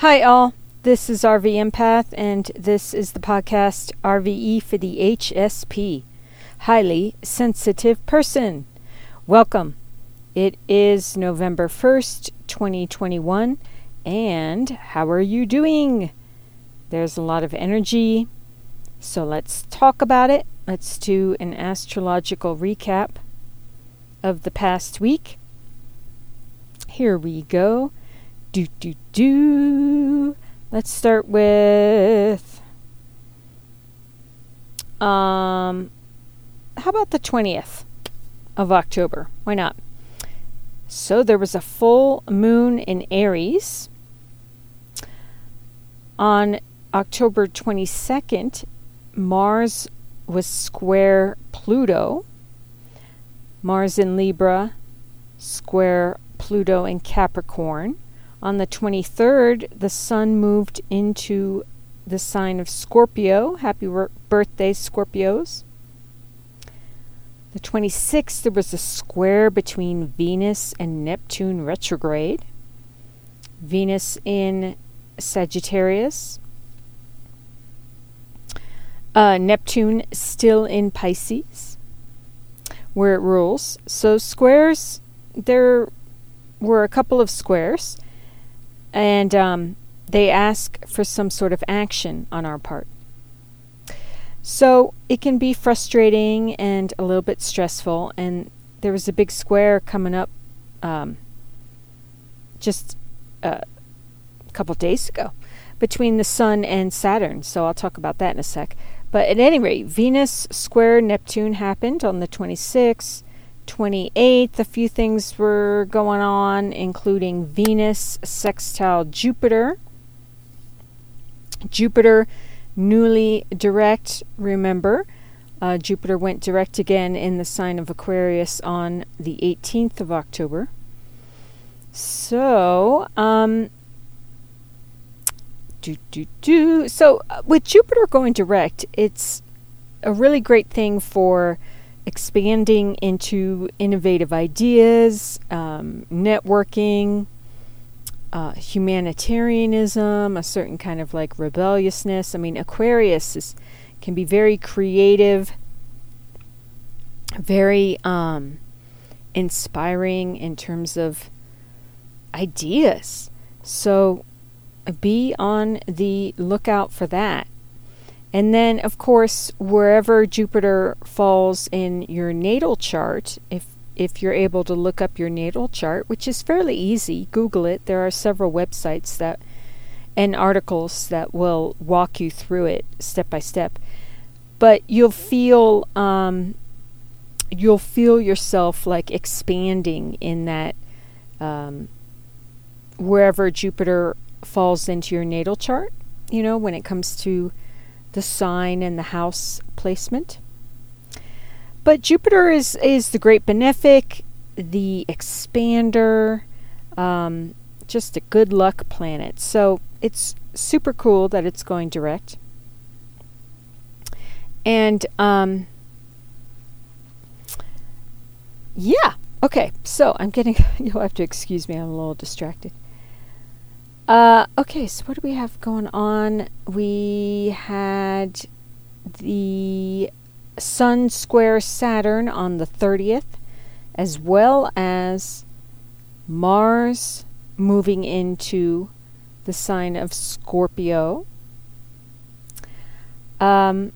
Hi all, this is RV Empath, and this is the podcast RVE for the HSP, Highly Sensitive Person. Welcome. It is November 1st, 2021, and how are you doing? There's a lot of energy, so let's talk about it. Let's do an astrological recap of the past week. Here we go. Let's start with how about the 20th of October? Why not? So there was a full moon in Aries on October 22nd. Mars was square Pluto. Mars in Libra, square Pluto in Capricorn. On the 23rd, the sun moved into the sign of Scorpio. Happy birthday, Scorpios. The 26th, there was a square between Venus and Neptune retrograde. Venus in Sagittarius. Neptune still in Pisces, where it rules. So squares, there were a couple of squares. And they ask for some sort of action on our part. So it can be frustrating and a little bit stressful. And there was a big square coming up just a couple days ago between the Sun and Saturn. So I'll talk about that in a sec. But at any rate, Venus square Neptune happened on the 26th. 28th, a few things were going on, including Venus sextile Jupiter. Jupiter newly direct, remember. Jupiter went direct again in the sign of Aquarius on the 18th of October. So, So with Jupiter going direct, it's a really great thing for expanding into innovative ideas, networking, humanitarianism, a certain kind of like rebelliousness. I mean, Aquarius can be very creative, very inspiring in terms of ideas. So be on the lookout for that. And then, of course, wherever Jupiter falls in your natal chart, if you're able to look up your natal chart, which is fairly easy, Google it. There are several websites that and articles that will walk you through it step by step. But you'll feel yourself like expanding in that wherever Jupiter falls into your natal chart. You know, when it comes to the sign and the house placement. But Jupiter is the great benefic, the expander, just a good luck planet. So it's super cool that it's going direct. And yeah, okay. So I'm getting, you'll have to excuse me, I'm a little distracted. Okay, so what do we have going on? We had the Sun square Saturn on the 30th, as well as Mars moving into the sign of Scorpio on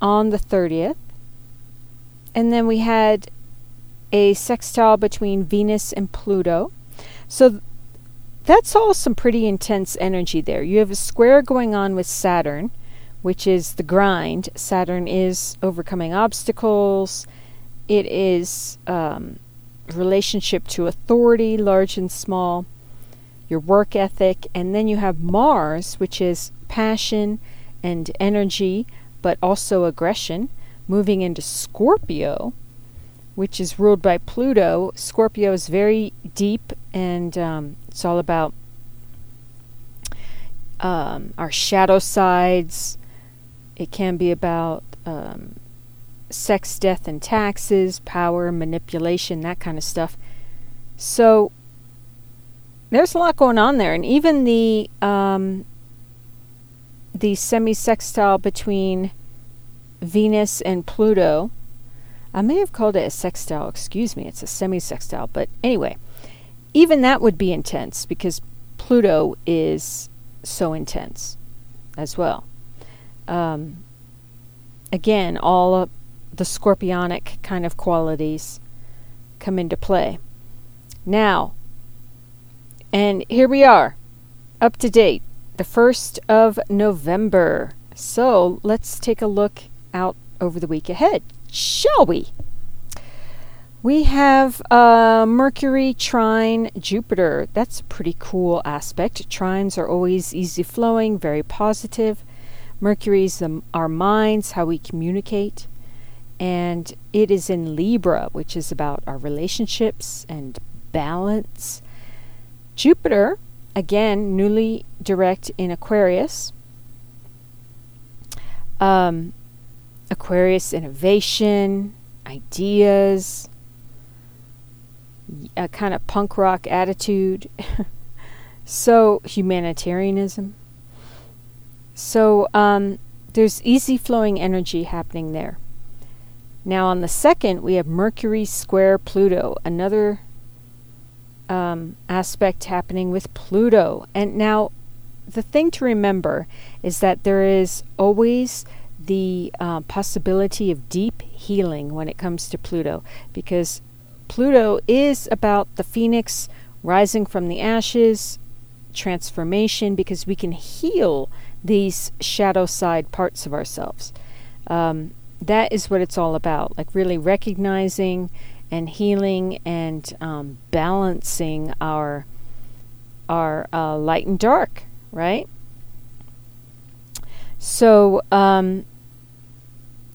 the 30th. And then we had a sextile between Venus and Pluto. So that's all some pretty intense energy there. You have a square going on with Saturn, which is the grind. Saturn is overcoming obstacles. It is relationship to authority, large and small, your work ethic. And then you have Mars, which is passion and energy, but also aggression, moving into Scorpio, which is ruled by Pluto. Scorpio is very deep, and it's all about our shadow sides. It can be about sex, death, and taxes, power, manipulation, that kind of stuff. So There's a lot going on there. And even the semi-sextile between Venus and Pluto. I may have called it a sextile. Excuse me. It's a semi-sextile. But anyway, even that would be intense because Pluto is so intense as well. Again, all of the scorpionic kind of qualities come into play. Now, and here we are, up to date, the 1st of November. So let's take a look out over the week ahead, shall we? We have Mercury trine Jupiter. That's a pretty cool aspect. Trines are always easy flowing, very positive. Mercury is our minds, how we communicate. And it is in Libra, which is about our relationships and balance. Jupiter, again, newly direct in Aquarius. Aquarius, innovation, ideas, a kind of punk rock attitude, so humanitarianism. So there's easy flowing energy happening there. Now on the 2nd, we have Mercury square Pluto, another aspect happening with Pluto. And now the thing to remember is that there is always the possibility of deep healing when it comes to Pluto, because Pluto is about the phoenix rising from the ashes, transformation, because we can heal these shadow side parts of ourselves. That is what it's all about, like really recognizing and healing and balancing our light and dark, right? So,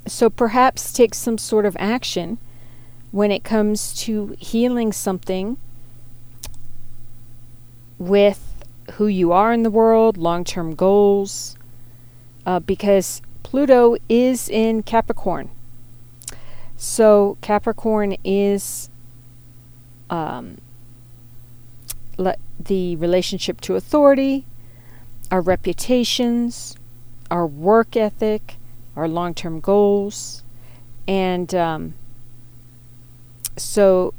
so perhaps take some sort of action when it comes to healing something with who you are in the world, long-term goals, because Pluto is in Capricorn. So Capricorn is the relationship to authority, our reputations, our work ethic, our long-term goals, and so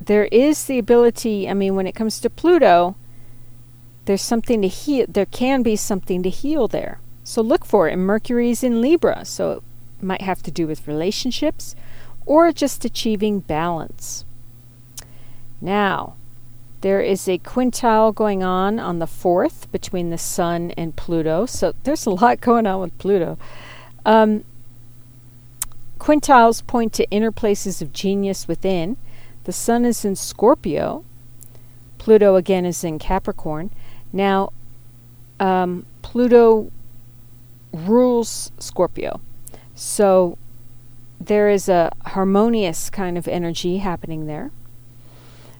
there is the ability, I mean, when it comes to Pluto, there's something to heal. There can be something to heal there. So look for it. And Mercury's in Libra. So it might have to do with relationships or just achieving balance. Now, there is a quintile going on the 4th between the Sun and Pluto. So there's a lot going on with Pluto. Quintiles point to inner places of genius within. The Sun is in Scorpio. Pluto, again, is in Capricorn. Now, Pluto rules Scorpio. So there is a harmonious kind of energy happening there.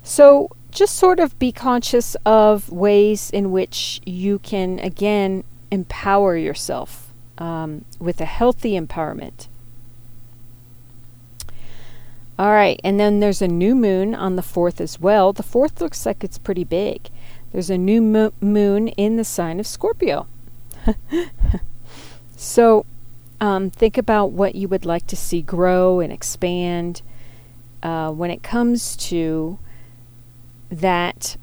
So just sort of be conscious of ways in which you can, again, empower yourself with a healthy empowerment. All right, and then there's a new moon on the 4th as well. The 4th looks like it's pretty big. There's a new moon in the sign of Scorpio. So think about what you would like to see grow and expand when it comes to that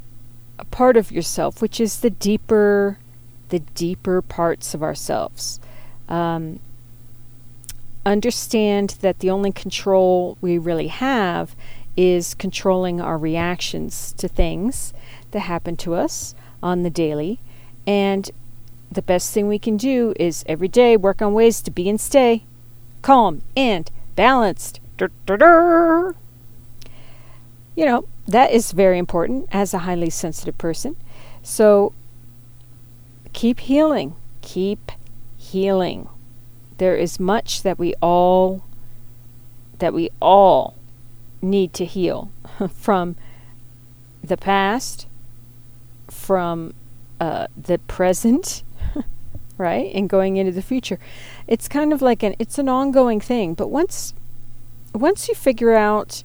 part of yourself, which is the deeper parts of ourselves. Understand that the only control we really have is controlling our reactions to things that happen to us on the daily. And the best thing we can do is every day work on ways to be and stay calm and balanced. You know, that is very important as a highly sensitive person. So keep healing. Keep healing. There is much that we all need to heal from the past, from the present, right, and going into the future. It's kind of like it's an ongoing thing. But once you figure out,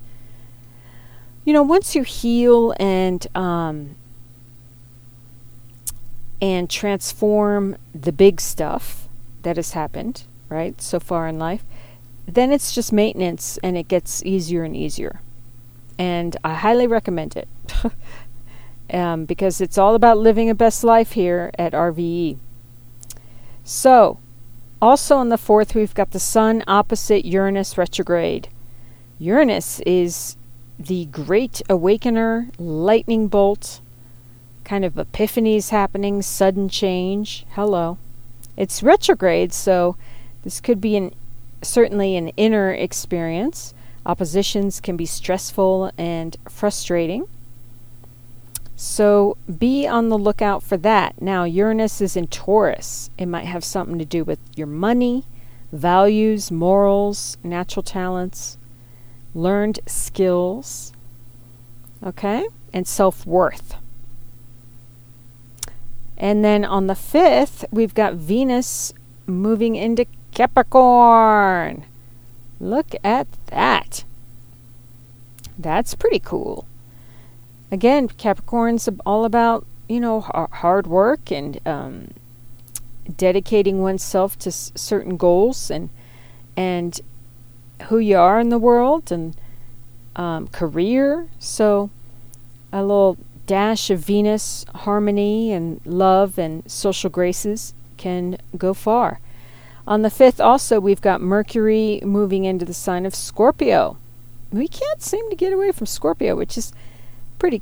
you know, once you heal and and transform the big stuff that has happened, right, so far in life, then it's just maintenance and it gets easier and easier. And I highly recommend it because it's all about living a best life here at RVE. So, also on the 4th, we've got the Sun opposite Uranus retrograde. Uranus is the great awakener, lightning bolt, kind of epiphanies happening, sudden change. Hello. It's retrograde, so this could be certainly an inner experience. Oppositions can be stressful and frustrating. So be on the lookout for that. Now, Uranus is in Taurus. It might have something to do with your money, values, morals, natural talents, learned skills, okay, and self-worth. And then on the 5th, we've got Venus moving into Capricorn. Look at that. That's pretty cool. Again, Capricorn's all about, hard work and dedicating oneself to certain goals and who you are in the world and career. So a little dash of Venus, harmony and love and social graces can go far. On the 5th also, we've got Mercury moving into the sign of Scorpio. We can't seem to get away from Scorpio, which is pretty,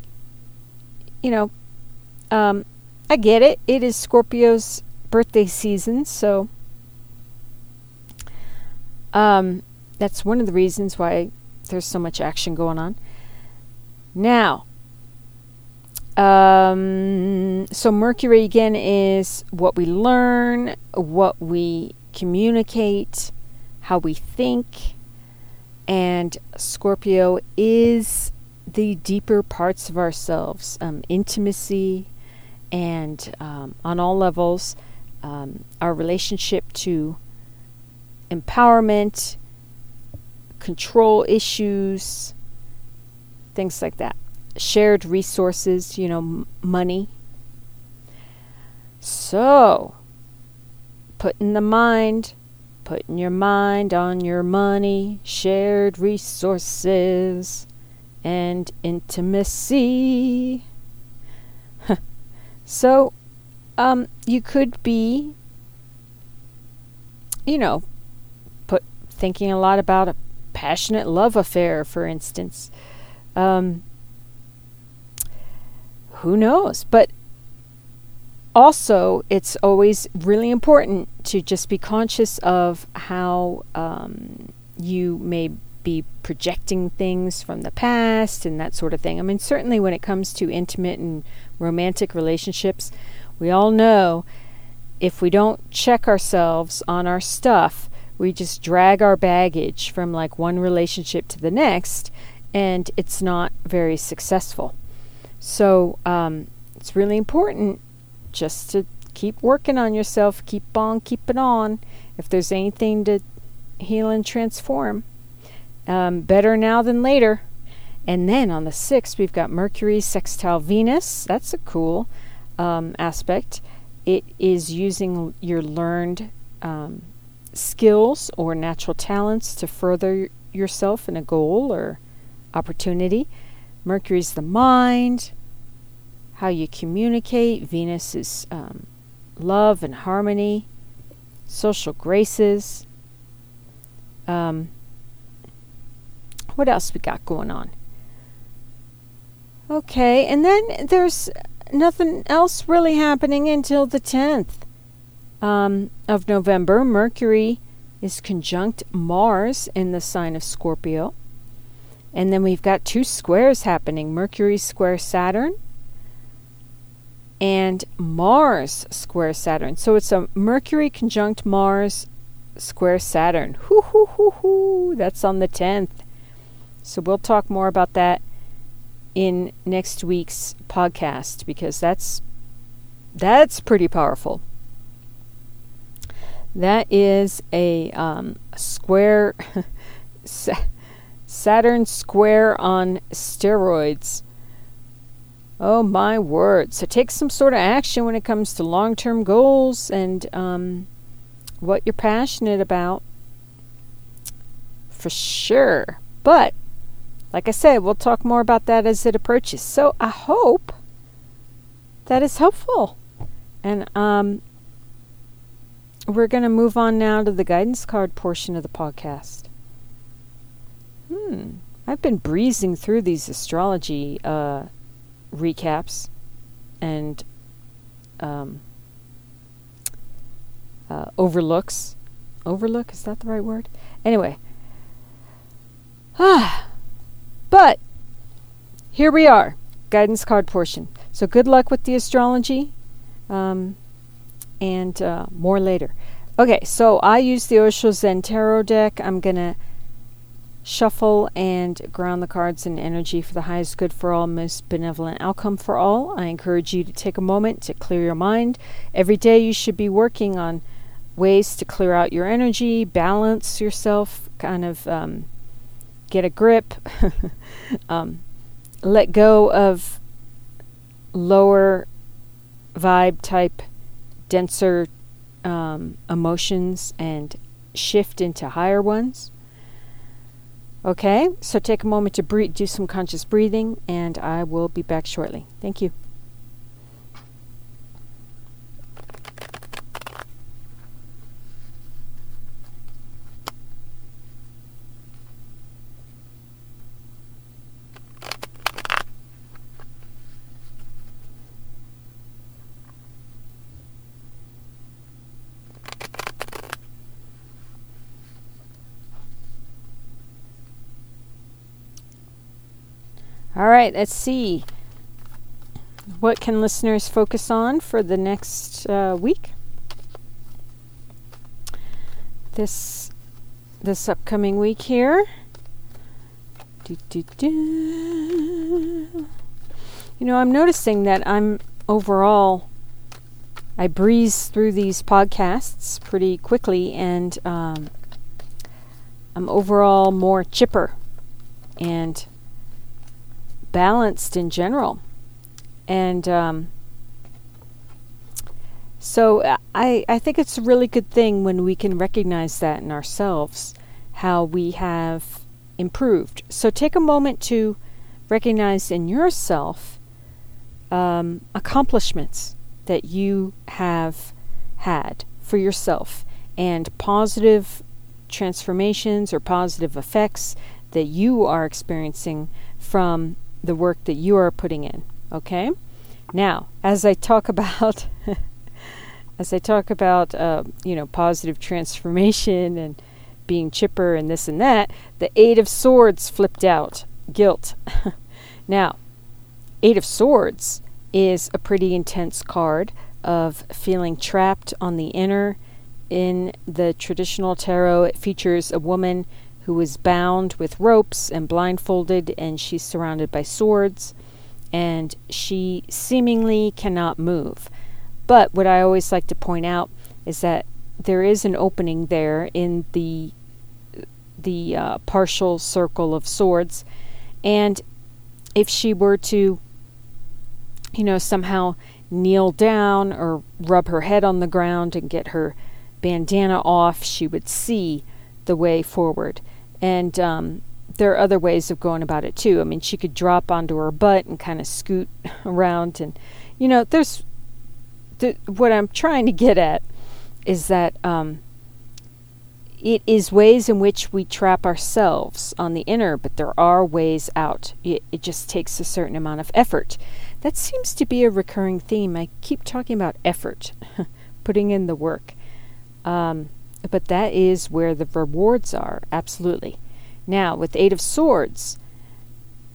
I get it. It is Scorpio's birthday season, so that's one of the reasons why there's so much action going on. Now, so Mercury again is what we learn, what we communicate, how we think, and Scorpio is the deeper parts of ourselves, intimacy and on all levels, our relationship to empowerment, control issues, things like that. Shared resources, money. So, putting your mind on your money, shared resources, and intimacy. So, you could be, thinking a lot about a passionate love affair, for instance. Who knows? But also, it's always really important to just be conscious of how you may be projecting things from the past and that sort of thing. I mean, certainly when it comes to intimate and romantic relationships, we all know if we don't check ourselves on our stuff, we just drag our baggage from one relationship to the next, and it's not very successful. So it's really important just to keep working on yourself, keep it on. If there's anything to heal and transform, better now than later. And then on the 6th, we've got Mercury sextile Venus. That's a cool aspect. It is using your learned skills or natural talents to further yourself in a goal or opportunity. Mercury's the mind, how you communicate. Venus is love and harmony, social graces. What else we got going on? Okay, and then there's nothing else really happening until the 10th of November. Mercury is conjunct Mars in the sign of Scorpio. And then we've got two squares happening. Mercury square Saturn and Mars square Saturn. So it's a Mercury conjunct Mars square Saturn. That's on the 10th. So we'll talk more about that in next week's podcast because that's pretty powerful. That is a square Saturn square on steroids. Oh my word. So take some sort of action when it comes to long-term goals and what you're passionate about. For sure. But like I said, we'll talk more about that as it approaches. So I hope that is helpful. And we're going to move on now to the guidance card portion of the podcast. I've been breezing through these astrology recaps and overlooks. Overlook? Is that the right word? Anyway. But here we are, guidance card portion. So good luck with the astrology, and more later. Okay, so I use the Osho Zen tarot deck. I'm going to shuffle and ground the cards in energy for the highest good for all, most benevolent outcome for all. I encourage you to take a moment to clear your mind. Every day you should be working on ways to clear out your energy, balance yourself, kind of get a grip, let go of lower vibe type, denser emotions, and shift into higher ones. Okay, so take a moment to breathe, do some conscious breathing, and I will be back shortly. Thank you. All right, let's see. What can listeners focus on for the next week? This upcoming week here. You know, I'm noticing that I breeze through these podcasts pretty quickly, and I'm overall more chipper and balanced in general, and so I think it's a really good thing when we can recognize that in ourselves, how we have improved. So take a moment to recognize in yourself accomplishments that you have had for yourself, and positive transformations or positive effects that you are experiencing from the work that you are putting in. Okay, now as I talk about you know, positive transformation and being chipper and this and that, the Eight of Swords flipped out, guilt. Now, Eight of Swords is a pretty intense card of feeling trapped on the inner. In the traditional tarot, it features a woman who is bound with ropes and blindfolded, and she's surrounded by swords, and she seemingly cannot move. But what I always like to point out is that there is an opening there in the partial circle of swords, and if she were to, you know, somehow kneel down or rub her head on the ground and get her bandana off, she would see the way forward. And there are other ways of going about it too. I mean, she could drop onto her butt and kind of scoot around, and you know, what I'm trying to get at is that it is ways in which we trap ourselves on the inner, but there are ways out. It just takes a certain amount of effort. That seems to be a recurring theme. I keep talking about effort, putting in the work. But that is where the rewards are, absolutely. Now, with Eight of Swords,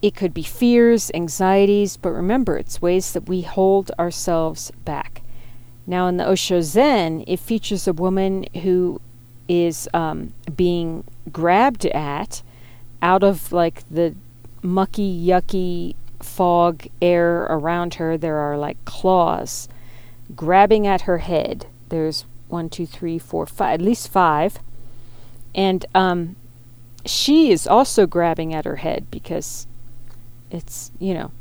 it could be fears, anxieties, but remember, it's ways that we hold ourselves back. Now, in the Osho Zen, it features a woman who is being grabbed at out of like the mucky, yucky fog air around her. There are like claws grabbing at her head. There's 1, 2, 3, 4, 5, at least 5. And she is also grabbing at her head because it's, you know,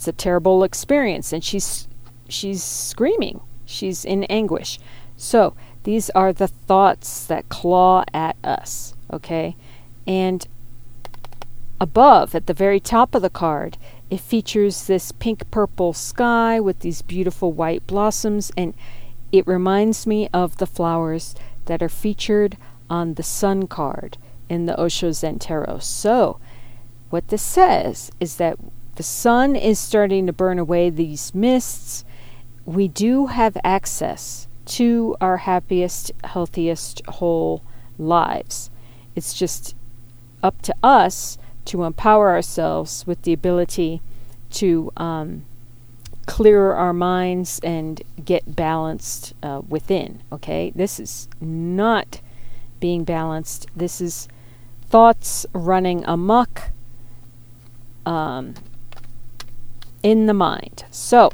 It's a terrible experience, and she's screaming. She's in anguish. So these are the thoughts that claw at us, okay? And above, at the very top of the card, it features this pink-purple sky with these beautiful white blossoms, and it reminds me of the flowers that are featured on the sun card in the Osho Zen tarot. So what this says is that the sun is starting to burn away these mists. We do have access to our happiest, healthiest, whole lives. It's just up to us to empower ourselves with the ability to clear our minds and get balanced within, okay? This is not being balanced. This is thoughts running amok in the mind. So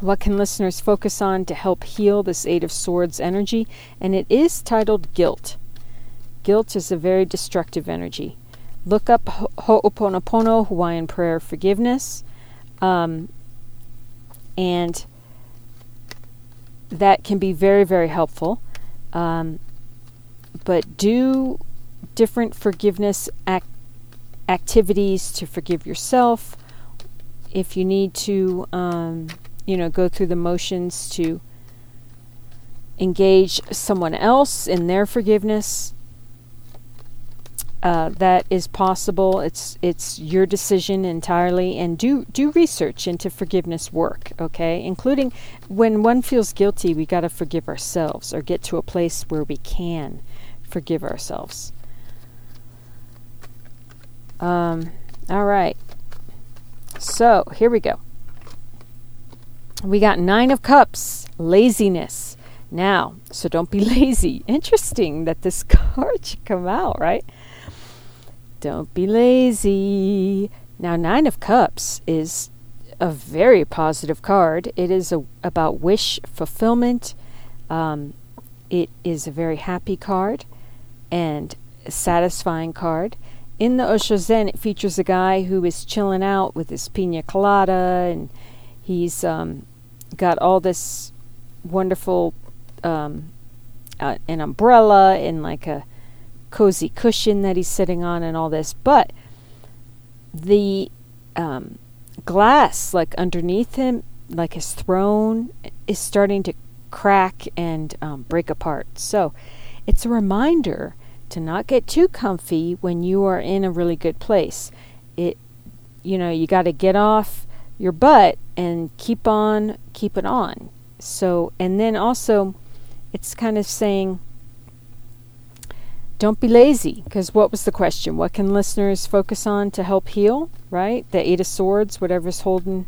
what can listeners focus on to help heal this Eight of Swords energy? And it is titled Guilt. Guilt is a very destructive energy. Look up Ho'oponopono, Hawaiian prayer forgiveness. And that can be very, very helpful. But do different forgiveness activities to forgive yourself. If you need to, go through the motions to engage someone else in their forgiveness, that is possible. It's your decision entirely, and do research into forgiveness work, okay? Including when one feels guilty, we got to forgive ourselves or get to a place where we can forgive ourselves. All right. So here we go. We got 9 of Cups, laziness. Now, so don't be lazy. Interesting that this card should come out, right? Don't be lazy. Now, 9 of Cups is a very positive card. It is about wish fulfillment. It is a very happy card and a satisfying card. In the Osho Zen, it features a guy who is chilling out with his pina colada, and he's got all this wonderful, an umbrella and like a cozy cushion that he's sitting on and all this, but the glass, like underneath him, like his throne, is starting to crack and break apart. So it's a reminder to not get too comfy when you are in a really good place. You got to get off your butt and keep on keeping on. So, and then also it's kind of saying, don't be lazy, because what was the question? What can listeners focus on to help heal, right? The Eight of Swords, whatever's holding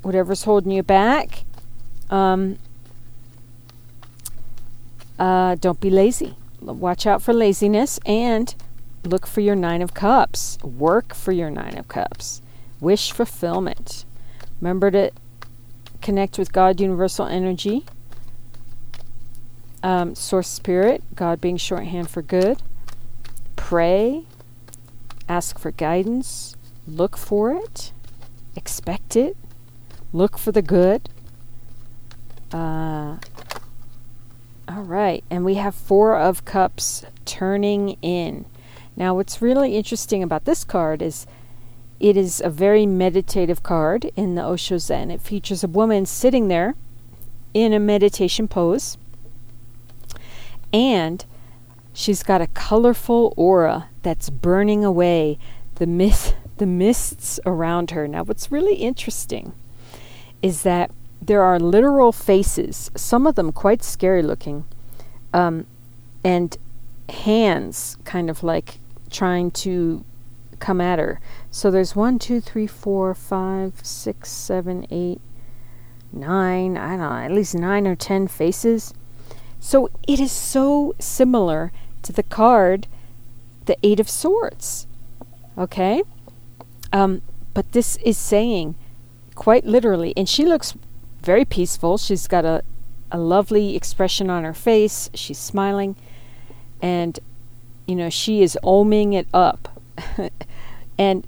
you back. Don't be lazy. Watch out for laziness and look for your 9 of Cups. Work for your 9 of Cups. Wish fulfillment. Remember to connect with God, universal energy. Source Spirit, God being shorthand for good. Pray, ask for guidance, look for it, expect it, look for the good. All right, and we have 4 of Cups, turning in. Now, what's really interesting about this card is it is a very meditative card in the Osho Zen. It features a woman sitting there in a meditation pose, and she's got a colorful aura that's burning away the mists around her. Now, what's really interesting is that there are literal faces, some of them quite scary looking, and hands kind of like trying to come at her. So there's 1, 2, 3, 4, 5, 6, 7, 8, 9, I don't know, at least 9 or 10 faces. So it is so similar to the card, the Eight of Swords, okay? But this is saying quite literally, and she looks very peaceful. She's got a lovely expression on her face. She's smiling, and, she is oming it up. And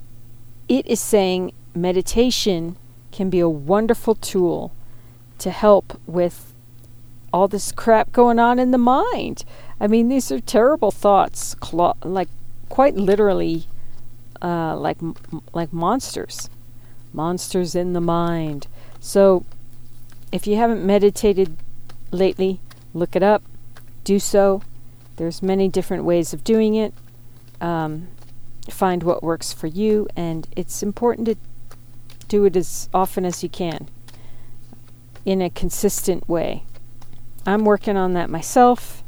it is saying meditation can be a wonderful tool to help with all this crap going on in the mind. I mean, these are terrible thoughts, like quite literally, like monsters in the mind. So if you haven't meditated lately, look it up, do so. There's many different ways of doing it. Find what works for you, and it's important to do it as often as you can in a consistent way. I'm working on that myself,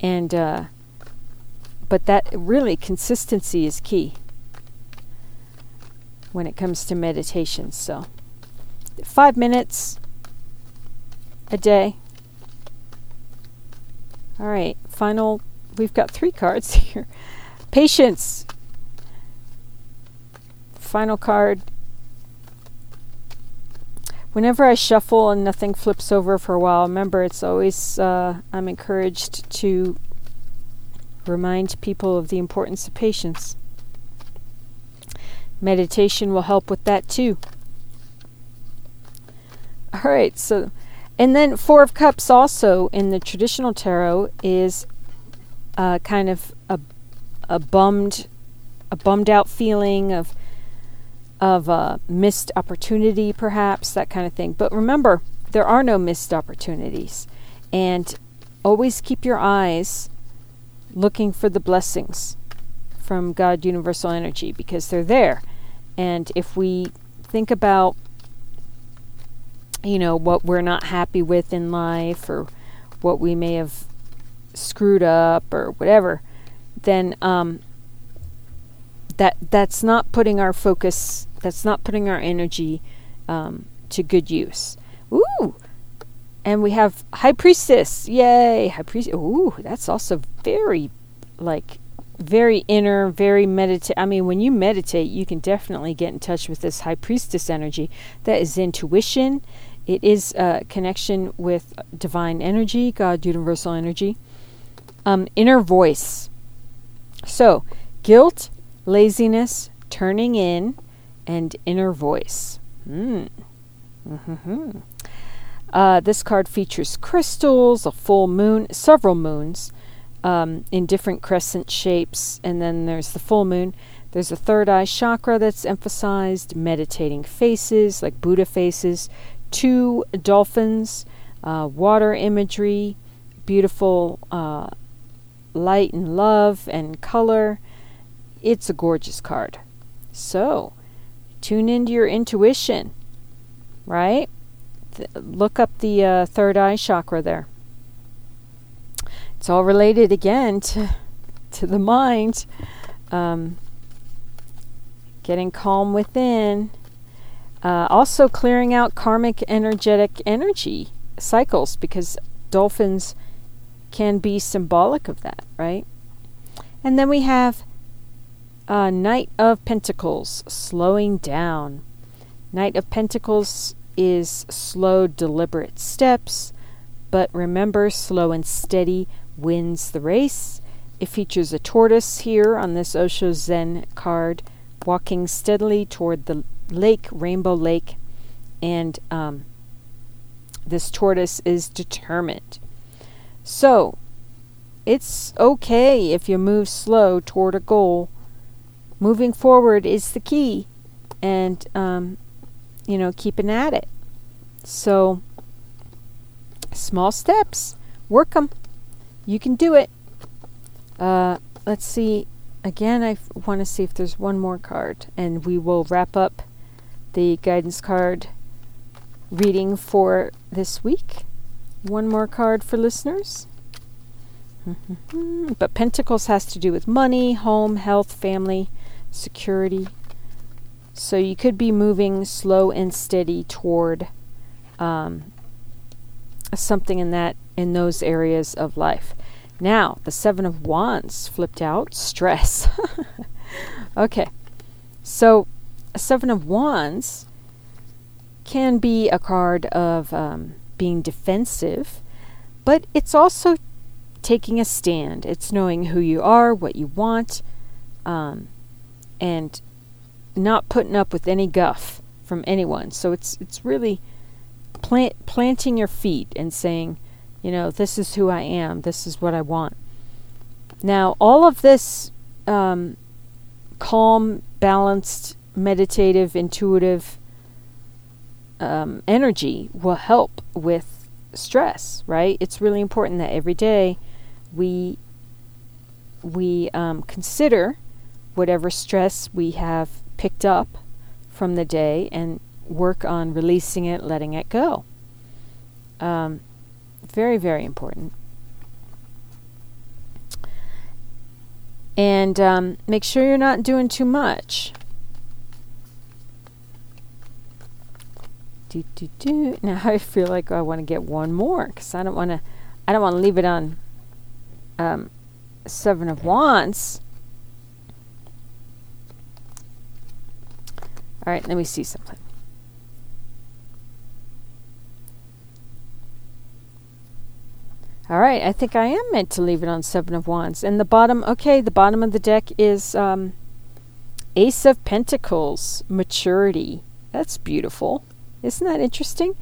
and but that really, consistency is key when it comes to meditation. So 5 minutes a day. All right, final. We've got 3 cards here. Patience. Final card. Whenever I shuffle and nothing flips over for a while, remember, it's always, I'm encouraged to remind people of the importance of patience. Meditation will help with that too. All right, so, and then 4 of Cups also in the traditional tarot is kind of a bummed out feeling of missed opportunity, perhaps, that kind of thing. But remember, there are no missed opportunities, and always keep your eyes looking for the blessings from God, universal energy, because they're there. And if we think about, you know, what we're not happy with in life, or what we may have screwed up or whatever, then that's not putting our focus, that's not putting our energy to good use. Ooh, and we have High Priestess. Yay, High Priestess. Ooh, that's also very, like, very inner, very meditate. I mean, when you meditate, you can definitely get in touch with this High Priestess energy. That is intuition. It is a connection with divine energy, God, universal energy. Inner voice. So, guilt, laziness, turning in, and inner voice. Mm-hmm. This card features crystals, a full moon, several moons, in different crescent shapes, and then there's the full moon. There's a third eye chakra that's emphasized, meditating faces, like Buddha faces, 2 dolphins, water imagery, beautiful light and love and color. It's a gorgeous card. So tune into your intuition, right? Look up the third eye chakra there. It's all related again to the mind. Getting calm within. Also clearing out karmic energetic energy cycles, because dolphins can be symbolic of that, right? And then we have Knight of Pentacles, slowing down. Knight of Pentacles is slow, deliberate steps, but remember, slow and steady wins the race. It features a tortoise here on this Osho Zen card, walking steadily toward the lake, Rainbow Lake, and this tortoise is determined. So, it's okay if you move slow toward a goal. Moving forward is the key, and, you know, keeping at it. So, small steps. Work them. You can do it. Let's see. Again, I want to see if there's one more card, and we will wrap up the guidance card reading for this week. One more card for listeners. But Pentacles has to do with money, home, health, family, security. So you could be moving slow and steady toward something in those areas of life. Now, the 7 of Wands flipped out. Stress. Okay. So, a 7 of Wands can be a card of being defensive, but it's also taking a stand. It's knowing who you are, what you want, and not putting up with any guff from anyone. So it's really planting your feet and saying, you know, this is who I am. This is what I want. Now, all of this calm, balanced, meditative, intuitive energy will help with stress, right? It's really important that every day we consider whatever stress we have picked up from the day and work on releasing it, letting it go. Very, very important. And make sure you're not doing too much. Now I feel like I want to get one more because I don't want to leave it on Seven of Wands. All right, let me see something. All right, I think I am meant to leave it on Seven of Wands. And the bottom, okay, the bottom of the deck is Ace of Pentacles, maturity. That's beautiful. Isn't that interesting?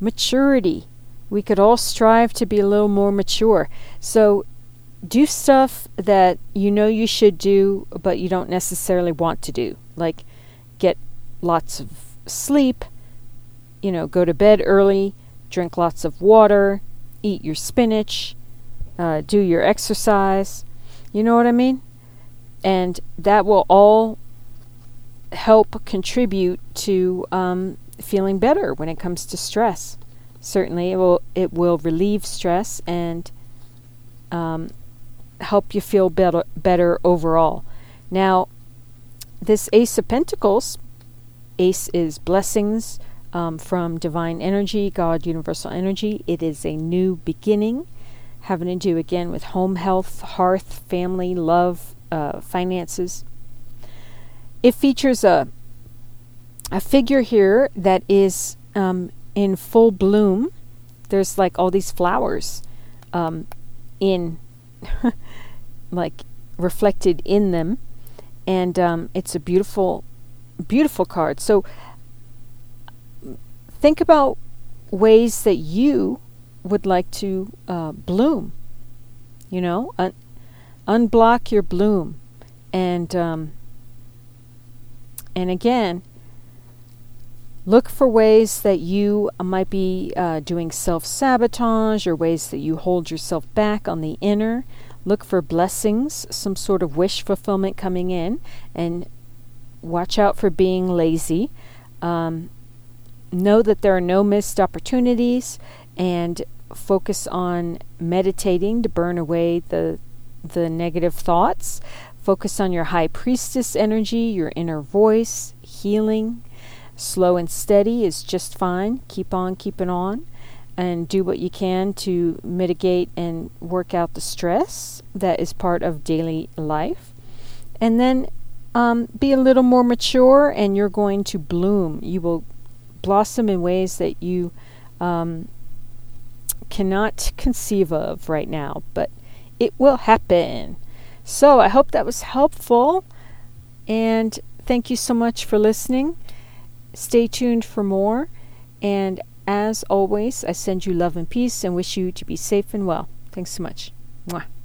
Maturity. We could all strive to be a little more mature. So do stuff that you know you should do, but you don't necessarily want to do. Like get lots of sleep, you know, go to bed early, drink lots of water, eat your spinach, do your exercise, you know what I mean? And that will all help contribute to feeling better when it comes to stress. Certainly it will relieve stress and help you feel better overall. Now, this Ace of Pentacles, Ace is blessings, from divine energy, God, universal energy. It is a new beginning, having to do again with home, health, hearth, family, love, finances. It features a figure here that is in full bloom. There's like all these flowers in like reflected in them, and it's a beautiful, beautiful card. So think about ways that you would like to bloom, you know, unblock your bloom. And again, look for ways that you might be doing self-sabotage or ways that you hold yourself back on the inner. Look for blessings, some sort of wish fulfillment coming in, and watch out for being lazy. Know that there are no missed opportunities and focus on meditating to burn away the negative thoughts. Focus on your high priestess energy, your inner voice, healing. Slow and steady is just fine. Keep on keeping on and do what you can to mitigate and work out the stress that is part of daily life. And then be a little more mature and you're going to bloom. You will blossom in ways that you cannot conceive of right now, but it will happen. So I hope that was helpful, and thank you so much for listening. Stay tuned for more, and as always, I send you love and peace and wish you to be safe and well. Thanks so much. Mwah.